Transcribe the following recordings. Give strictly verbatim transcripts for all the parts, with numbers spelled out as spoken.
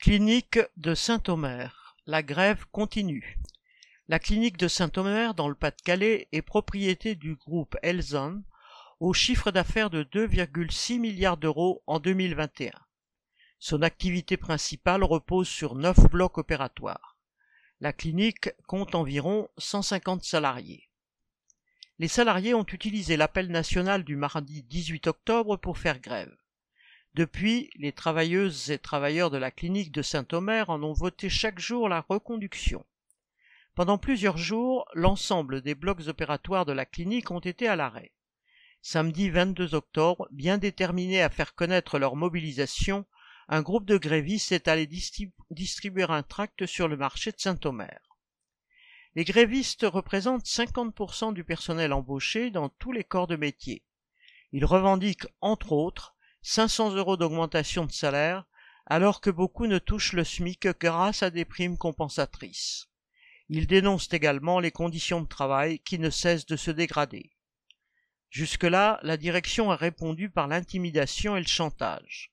Clinique de Saint-Omer. La grève continue. La clinique de Saint-Omer, dans le Pas-de-Calais, est propriété du groupe Elsan, au chiffre d'affaires de deux virgule six milliards d'euros en deux mille vingt et un. Son activité principale repose sur neuf blocs opératoires. La clinique compte environ cent cinquante salariés. Les salariés ont utilisé l'appel national du mardi dix-huit octobre pour faire grève. Depuis, les travailleuses et travailleurs de la clinique de Saint-Omer en ont voté chaque jour la reconduction. Pendant plusieurs jours, l'ensemble des blocs opératoires de la clinique ont été à l'arrêt. Samedi vingt-deux octobre, bien déterminés à faire connaître leur mobilisation, un groupe de grévistes est allé distribuer un tract sur le marché de Saint-Omer. Les grévistes représentent cinquante pour cent du personnel embauché dans tous les corps de métier. Ils revendiquent, entre autres, cinq cents euros d'augmentation de salaire, alors que beaucoup ne touchent le SMIC grâce à des primes compensatrices. Ils dénoncent également les conditions de travail qui ne cessent de se dégrader. Jusque-là, la direction a répondu par l'intimidation et le chantage.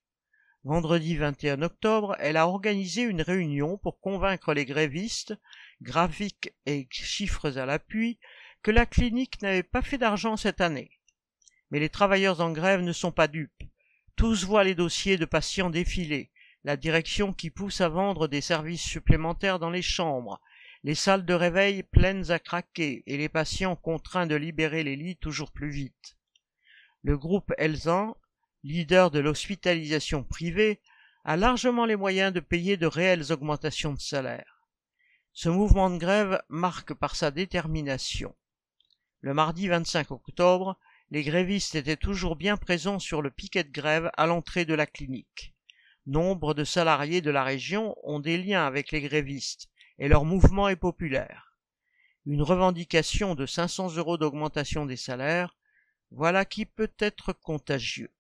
Vendredi vingt et un octobre, elle a organisé une réunion pour convaincre les grévistes, graphiques et chiffres à l'appui, que la clinique n'avait pas fait d'argent cette année. Mais les travailleurs en grève ne sont pas dupes. Tous voient les dossiers de patients défiler, la direction qui pousse à vendre des services supplémentaires dans les chambres, les salles de réveil pleines à craquer et les patients contraints de libérer les lits toujours plus vite. Le groupe Elsan, leader de l'hospitalisation privée, a largement les moyens de payer de réelles augmentations de salaire. Ce mouvement de grève marque par sa détermination. Le mardi vingt-cinq octobre, les grévistes étaient toujours bien présents sur le piquet de grève à l'entrée de la clinique. Nombre de salariés de la région ont des liens avec les grévistes et leur mouvement est populaire. Une revendication de cinq cents euros d'augmentation des salaires, voilà qui peut être contagieux.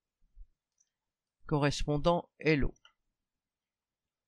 Correspondant Hello.